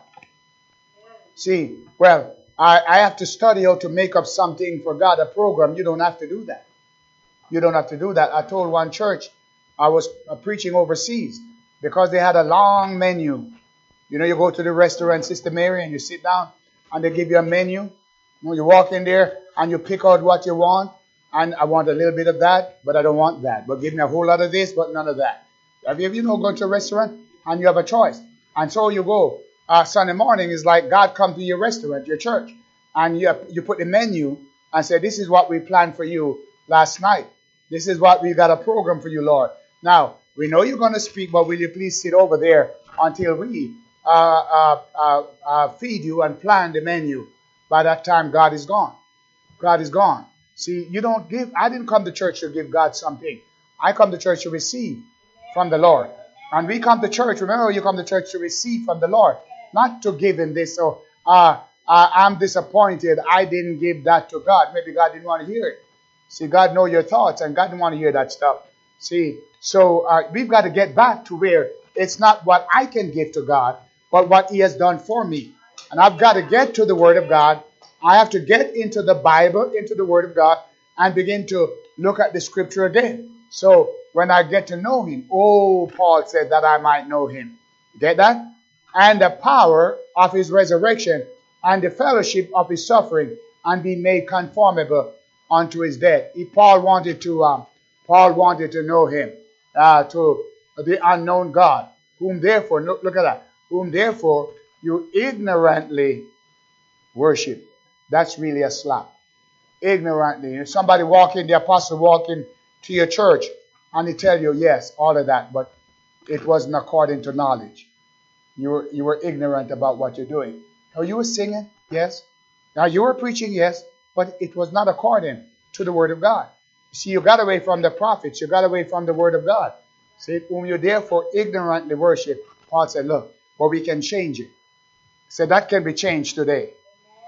See, well, I, I have to study how to make up something for God, a program. You don't have to do that. You don't have to do that. I told one church, I was preaching overseas because they had a long menu. You know, you go to the restaurant, Sister Mary, and you sit down and they give you a menu. You walk in there and you pick out what you want. And I want a little bit of that, but I don't want that. But give me a whole lot of this, but none of that. Have you, you know, gone to a restaurant and you have a choice? And so you go. Uh, Sunday morning is like God come to your restaurant, your church. And you, you put the menu and say, this is what we planned for you last night. This is what we got a program for you, Lord. Now, we know you're going to speak, but will you please sit over there until we uh, uh, uh, uh, feed you and plan the menu. By that time, God is gone. God is gone. See, you don't give. I didn't come to church to give God something. I come to church to receive from the Lord. And we come to church. Remember, you come to church to receive from the Lord, not to give him this. So uh, uh, I'm disappointed. I didn't give that to God. Maybe God didn't want to hear it. See, God knows your thoughts, and God didn't want to hear that stuff. See, so uh, we've got to get back to where it's not what I can give to God, but what he has done for me. And I've got to get to the word of God. I have to get into the Bible, into the word of God, and begin to look at the scripture again. So when I get to know him, oh, Paul said that I might know him. Get that? And the power of his resurrection and the fellowship of his suffering and be made conformable unto his death. He, Paul wanted to um, Paul wanted to know him, uh, to the unknown God, whom therefore, look, look at that, whom therefore you ignorantly worship. That's really a slap. Ignorantly. If somebody walk in, the apostle walk in to your church, and they tell you, yes, all of that, but it wasn't according to knowledge. You were, you were ignorant about what you're doing. Now you were singing, yes. Now you were preaching, yes, but it was not according to the word of God. See, you got away from the prophets. You got away from the word of God. See, whom you therefore ignorantly worship. Paul said, look, but we can change it. So that can be changed today.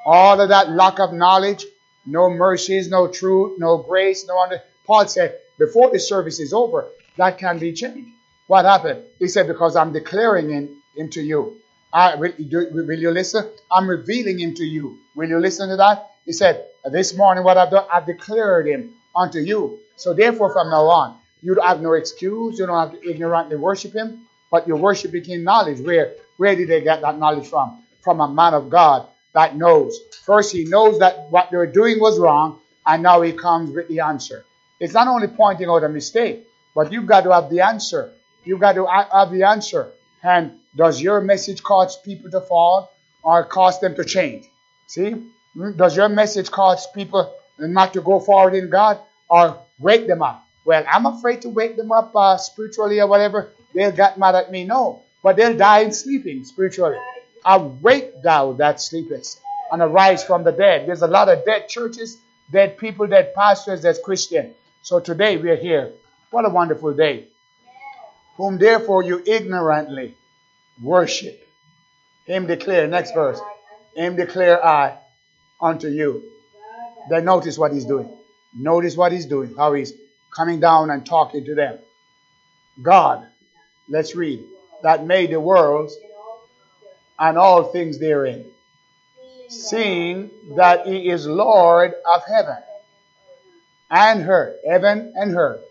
All of that lack of knowledge, no mercies, no truth, no grace, no under. Paul said, before the service is over, that can be changed. What happened? He said, because I'm declaring him, him to you. I, will, do, will you listen? I'm revealing him to you. Will you listen to that? He said, this morning what I've done, I've declared him unto you. So therefore from now on, you have no excuse. You don't have to ignorantly worship him, but you're worshiping in knowledge. Where, where did they get that knowledge from? From a man of God. That knows. First, he knows that what they were doing was wrong, and now he comes with the answer. It's not only pointing out a mistake, but you've got to have the answer. You've got to have the answer. And does your message cause people to fall or cause them to change? See? Does your message cause people not to go forward in God or wake them up? Well, I'm afraid to wake them up uh, spiritually or whatever. They'll get mad at me. No, but they'll die in sleeping spiritually. Awake thou that sleepest, and arise from the dead. There's a lot of dead churches, dead people, dead pastors, dead Christians. So today we are here. What a wonderful day. Whom therefore you ignorantly worship. Him declare, next verse. Him declare I unto you. Then notice what he's doing. Notice what he's doing. How he's coming down and talking to them. God, let's read, that made the worlds and all things therein, seeing that he is Lord of heaven and earth, heaven and earth,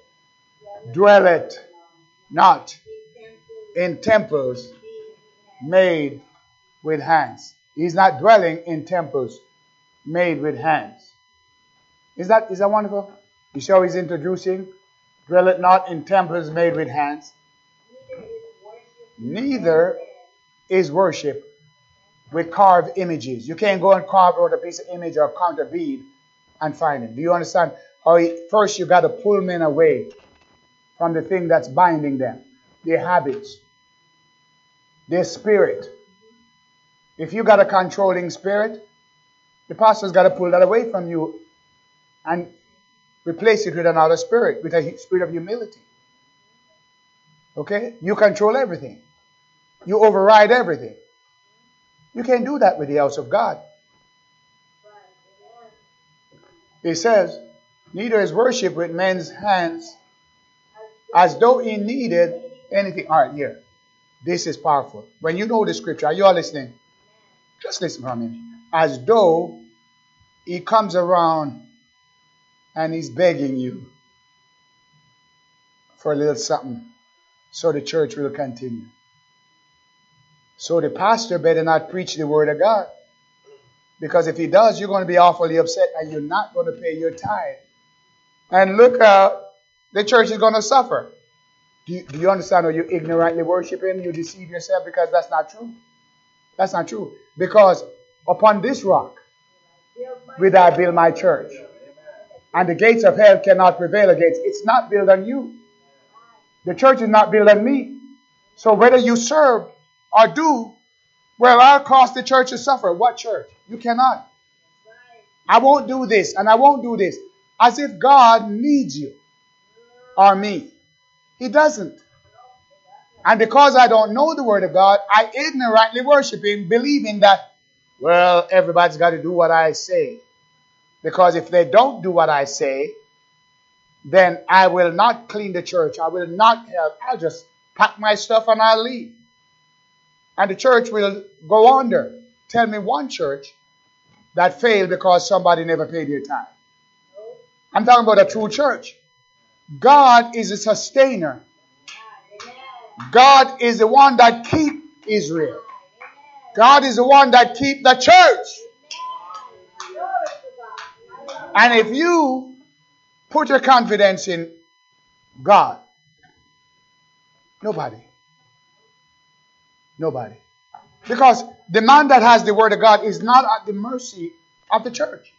dwelleth not in temples made with hands. He's not dwelling in temples made with hands. Is that is that wonderful? You see how he's introducing? Dwelleth not in temples made with hands. Neither is worship with carved images. You can't go and carve out a piece of image or count a bead and find him. Do you understand? How he, first you got to pull men away from the thing that's binding them. Their habits. Their spirit. If you got a controlling spirit, the pastor's got to pull that away from you and replace it with another spirit, with a spirit of humility. Okay? You control everything. You override everything. You can't do that with the house of God. It says, neither is worship with men's hands as though he needed anything. All right, here. This is powerful. When you know the scripture, are you all listening? Just listen for a minute. As though he comes around and he's begging you for a little something so the church will continue. So the pastor better not preach the word of God. Because if he does, you're going to be awfully upset and you're not going to pay your tithe. And look out, the church is going to suffer. Do you, do you understand? Or you ignorantly worship him, you deceive yourself, because that's not true. That's not true. Because upon this rock will I build my church. And the gates of hell cannot prevail against. It's not built on you. The church is not built on me. So whether you serve or do, well, I'll cause the church to suffer. What church? You cannot. I won't do this and I won't do this. As if God needs you or me. He doesn't. And because I don't know the word of God, I ignorantly worship him, believing that, well, everybody's got to do what I say. Because if they don't do what I say, then I will not clean the church. I will not help. I'll just pack my stuff and I'll leave. And the church will go under. Tell me one church that failed because somebody never paid their tithe. I'm talking about a true church. God is a sustainer. God is the one that keeps Israel. God is the one that keeps the church. And if you put your confidence in God, nobody. Nobody. Because the man that has the word of God is not at the mercy of the church.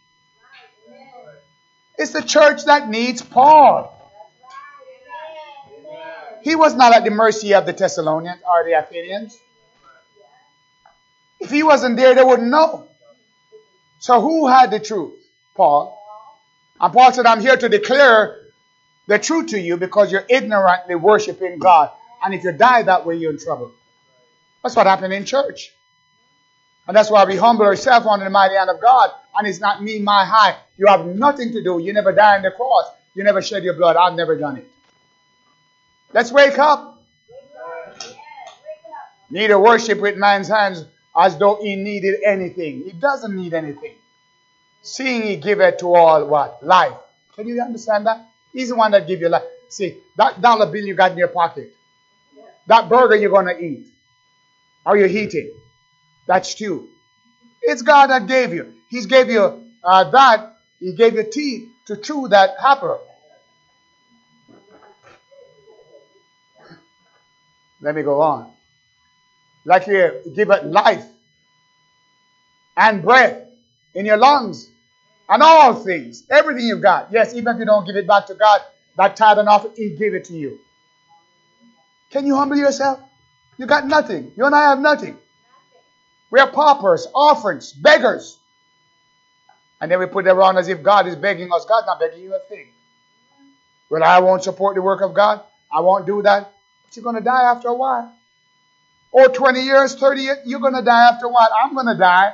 It's the church that needs Paul. He was not at the mercy of the Thessalonians or the Athenians. If he wasn't there, they wouldn't know. So who had the truth? Paul. And Paul said, I'm here to declare the truth to you because you're ignorantly worshiping God. And if you die that way, you're in trouble. That's what happened in church. And that's why we humble ourselves under the mighty hand of God. And it's not me, my high. You have nothing to do. You never die on the cross. You never shed your blood. I've never done it. Let's wake up. Neither worship with man's hands as though he needed anything. He doesn't need anything. Seeing he giveth to all what? Life. Can you understand that? He's the one that gives you life. See, that dollar bill you got in your pocket. That burger you're going to eat. Are you heating? That's stew. It's God that gave you. He gave you uh, that. He gave you teeth to chew that apple. Let me go on. Like you give it life and breath in your lungs and all things. Everything you've got. Yes, even if you don't give it back to God, that tithe and offering, he gave it to you. Can you humble yourself? You got nothing. You and I have nothing. We are paupers, orphans, beggars. And then we put it around as if God is begging us. God's not begging you a thing. Well, I won't support the work of God. I won't do that. But you're going to die after a while. Or twenty years, thirty years, you're going to die after a while. I'm going to die.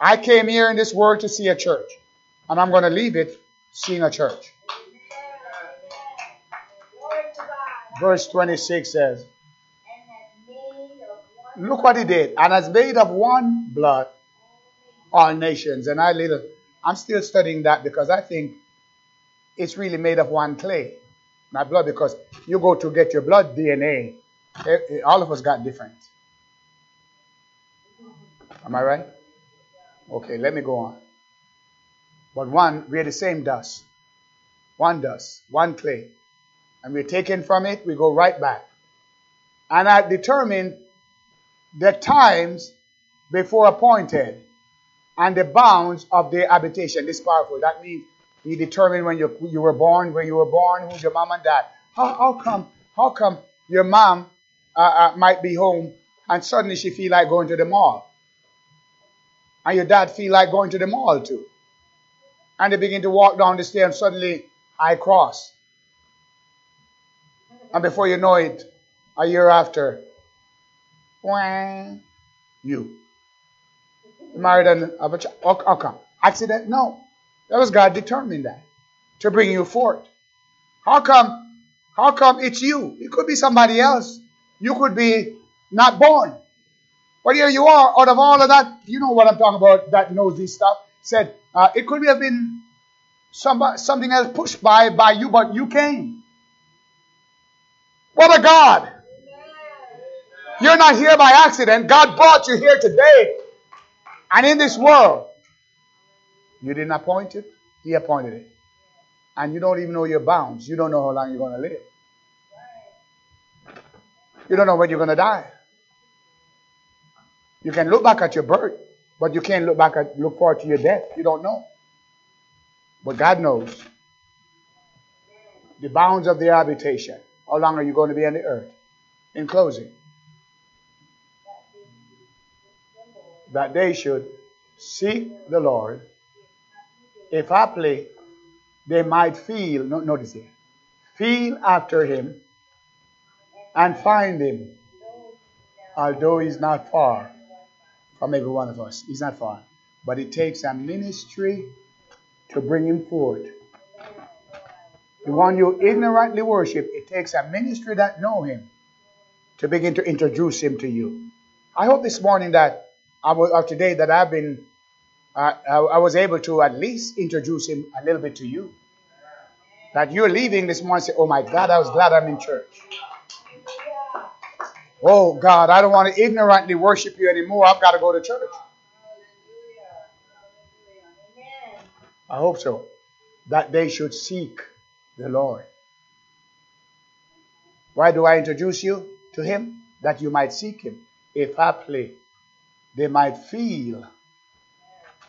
I came here in this world to see a church. And I'm going to leave it seeing a church. Verse twenty-six says, look what he did. And has made of one blood all nations. And I little, I'm still studying that because I think it's really made of one clay. Not blood, because you go to get your blood D N A. All of us got different. Am I right? Okay, let me go on. But one, we're the same dust. One dust, one clay. And we're taken from it, we go right back. And I determined the times before appointed and the bounds of their habitation. This is powerful. That means he determined when you you were born, where you were born, who's your mom and dad. How, how come How come your mom uh, uh, might be home and suddenly she feel like going to the mall? And your dad feel like going to the mall too. And they begin to walk down the stairs and suddenly I cross. And before you know it, a year after, you married and have a child. How come? Accident? No. That was God determined that to bring you forth. How come? How come it's you? It could be somebody else. You could be not born. But here you are, out of all of that, you know what I'm talking about, that knows this stuff, said, uh, it could have been somebody, something else pushed by by you, but you came. What a God. You're not here by accident. God brought you here today. And in this world, you didn't appoint it. He appointed it. And you don't even know your bounds. You don't know how long you're going to live. You don't know when you're going to die. You can look back at your birth, but you can't look back at look forward to your death. You don't know. But God knows the bounds of the habitation. How long are you going to be on the earth? In closing, that they should seek the Lord, if haply they might feel, notice here, feel after him and find him, although he's not far from every one of us. He's not far. But it takes a ministry to bring him forth. The one you ignorantly worship, it takes a ministry that know him to begin to introduce him to you. I hope this morning that I was, or today that I've been, uh, I, I was able to at least introduce him a little bit to you. That you're leaving this morning and say, oh my God, I was glad I'm in church. Oh God, I don't want to ignorantly worship you anymore. I've got to go to church. I hope so. That they should seek the Lord. Why do I introduce you to him? That you might seek him. If haply, they might feel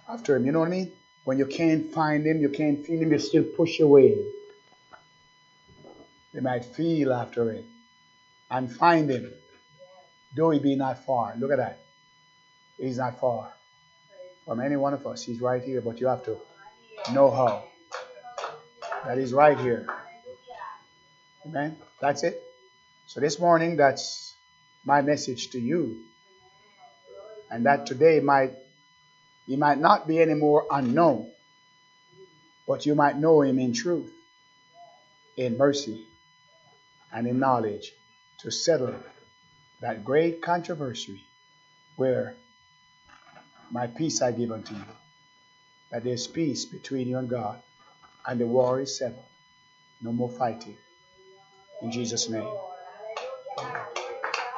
after him. You know what I mean? When you can't find him, you can't feel him, you still push away. They might feel after him and find him, though he be not far. Look at that. He's not far from any one of us. He's right here, but you have to know how. That he's right here. Amen? That's it. So this morning, that's my message to you. And that today might, he might not be any more unknown, but you might know him in truth, in mercy, and in knowledge to settle that great controversy where my peace I give unto you, that there's peace between you and God, and the war is settled. No more fighting. In Jesus' name.